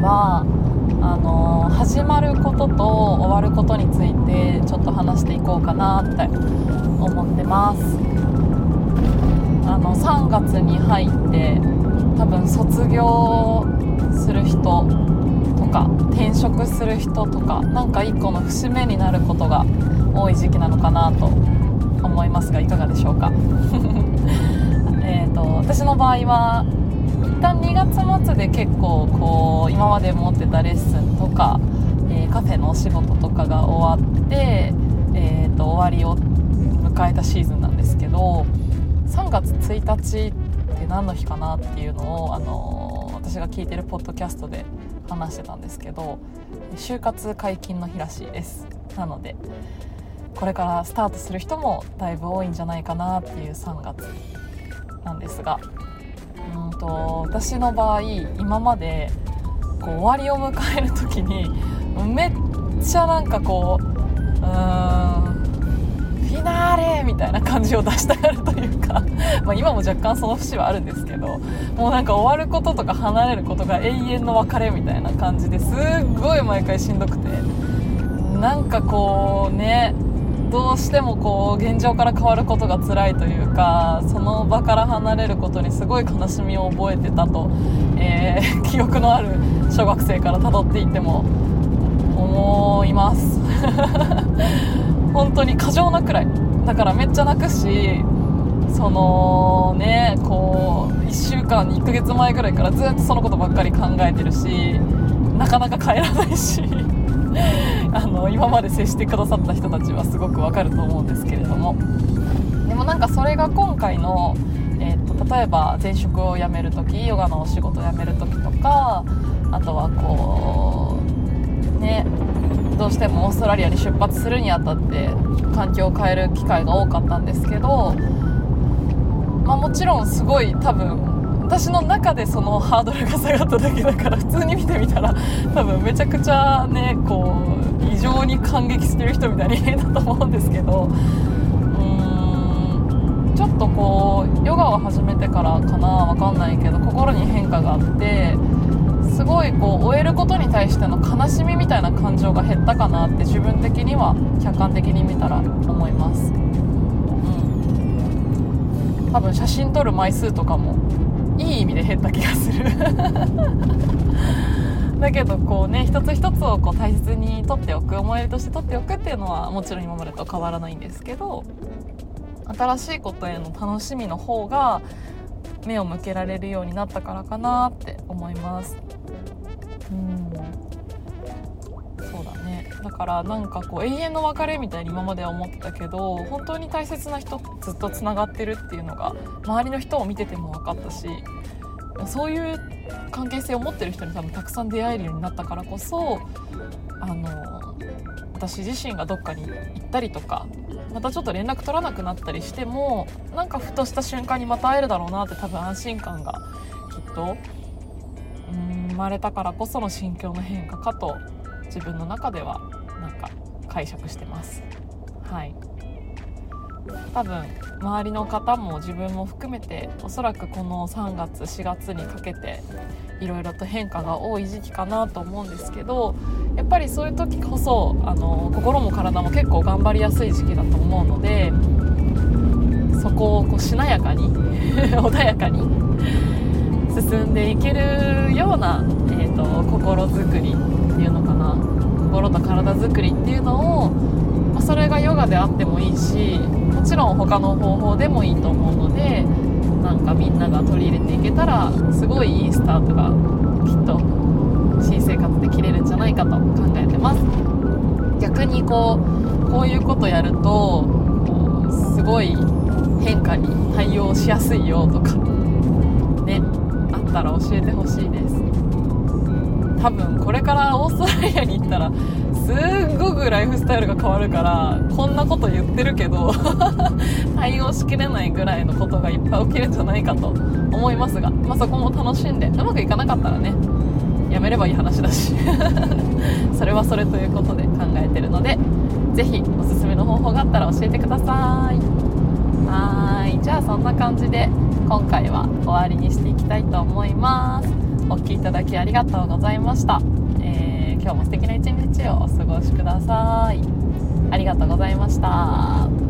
は始まることと終わることについてちょっと話していこうかなって思ってます。3月に入って多分卒業する人とか転職する人とかなんか一個の節目になることが多い時期なのかなと思いますが、いかがでしょうか。私の場合は一旦2月末で結構こう今まで持ってたレッスンとか、カフェのお仕事とかが終わって、終わりを迎えたシーズンなんですけど、3月1日って何の日かなっていうのを私が聞いてるポッドキャストで話してたんですけど、就活解禁の日らしいです。なのでこれからスタートする人もだいぶ多いんじゃないかなっていう3月なんですが、私の場合今までこう終わりを迎える時にめっちゃなんかこうフィナーレみたいな感じを出したがるというかまあ今も若干その節はあるんですけど、もうなんか終わることとか離れることが永遠の別れみたいな感じですっごい毎回しんどくて、なんかこうねどうしてもこう現状から変わることが辛いというか、その場から離れることにすごい悲しみを覚えてたと、記憶のある小学生から辿っていっても思います本当に過剰なくらいだからめっちゃ泣くし、そのねこう1週間1ヶ月前ぐらいからずっとそのことばっかり考えてるし、なかなか帰らないし今まで接してくださった人たちはすごくわかると思うんですけれども、でもなんかそれが今回の、例えば前職を辞めるとき、ヨガのお仕事を辞めるときとか、あとはこうねどうしてもオーストラリアに出発するにあたって環境を変える機会が多かったんですけど、まあ、もちろんすごい多分私の中でそのハードルが下がっただけだから、普通に見てみたら多分めちゃくちゃねこう異常に感激してる人みたいに変だと思うんですけど、ちょっとこうヨガを始めてからかなわかんないけど心に変化があって、すごいこう終えることに対しての悲しみみたいな感情が減ったかなって自分的には客観的に見たら思います。多分写真撮る枚数とかもいい意味で減った気がするだけどこうね一つ一つをこう大切に取っておく、思いやりとして取っておくっていうのはもちろん今までと変わらないんですけど、新しいことへの楽しみの方が目を向けられるようになったからかなって思います。そうだね、だからなんかこう永遠の別れみたいに今までは思ってたけど、本当に大切な人ずっとつながってるっていうのが周りの人を見てても分かったし、そういう関係性を持ってる人に多分たくさん出会えるようになったからこそ、私自身がどっかに行ったりとかまたちょっと連絡取らなくなったりしても、なんかふとした瞬間にまた会えるだろうなって多分安心感がきっと生まれたからこその心境の変化かと自分の中ではなんか解釈してます。はい、多分周りの方も自分も含めておそらくこの3月4月にかけていろいろと変化が多い時期かなと思うんですけど、やっぱりそういう時こそ心も体も結構頑張りやすい時期だと思うので、そこをこうしなやかに穏やかに進んでいけるような、心づくりっていうのかな、心と体づくりっていうのを、それがヨガであってもいいし、もちろん他の方法でもいいと思うので、なんかみんなが取り入れていけたらすごいいいスタートがきっと新生活で切れるんじゃないかと考えてます。逆にこういうことやるとすごい変化に対応しやすいよとかね、あったら教えてほしいです。多分これからオーストラリアに行ったらすごくライフスタイルが変わるから、こんなこと言ってるけど対応しきれないぐらいのことがいっぱい起きるんじゃないかと思いますが、まあ、そこも楽しんで、うまくいかなかったらねやめればいい話だしそれはそれということで考えてるので、ぜひおすすめの方法があったら教えてください。はい、じゃあそんな感じで今回は終わりにしていきたいと思います。お聞きいただきありがとうございました。今日も素敵な一日をお過ごしください。ありがとうございました。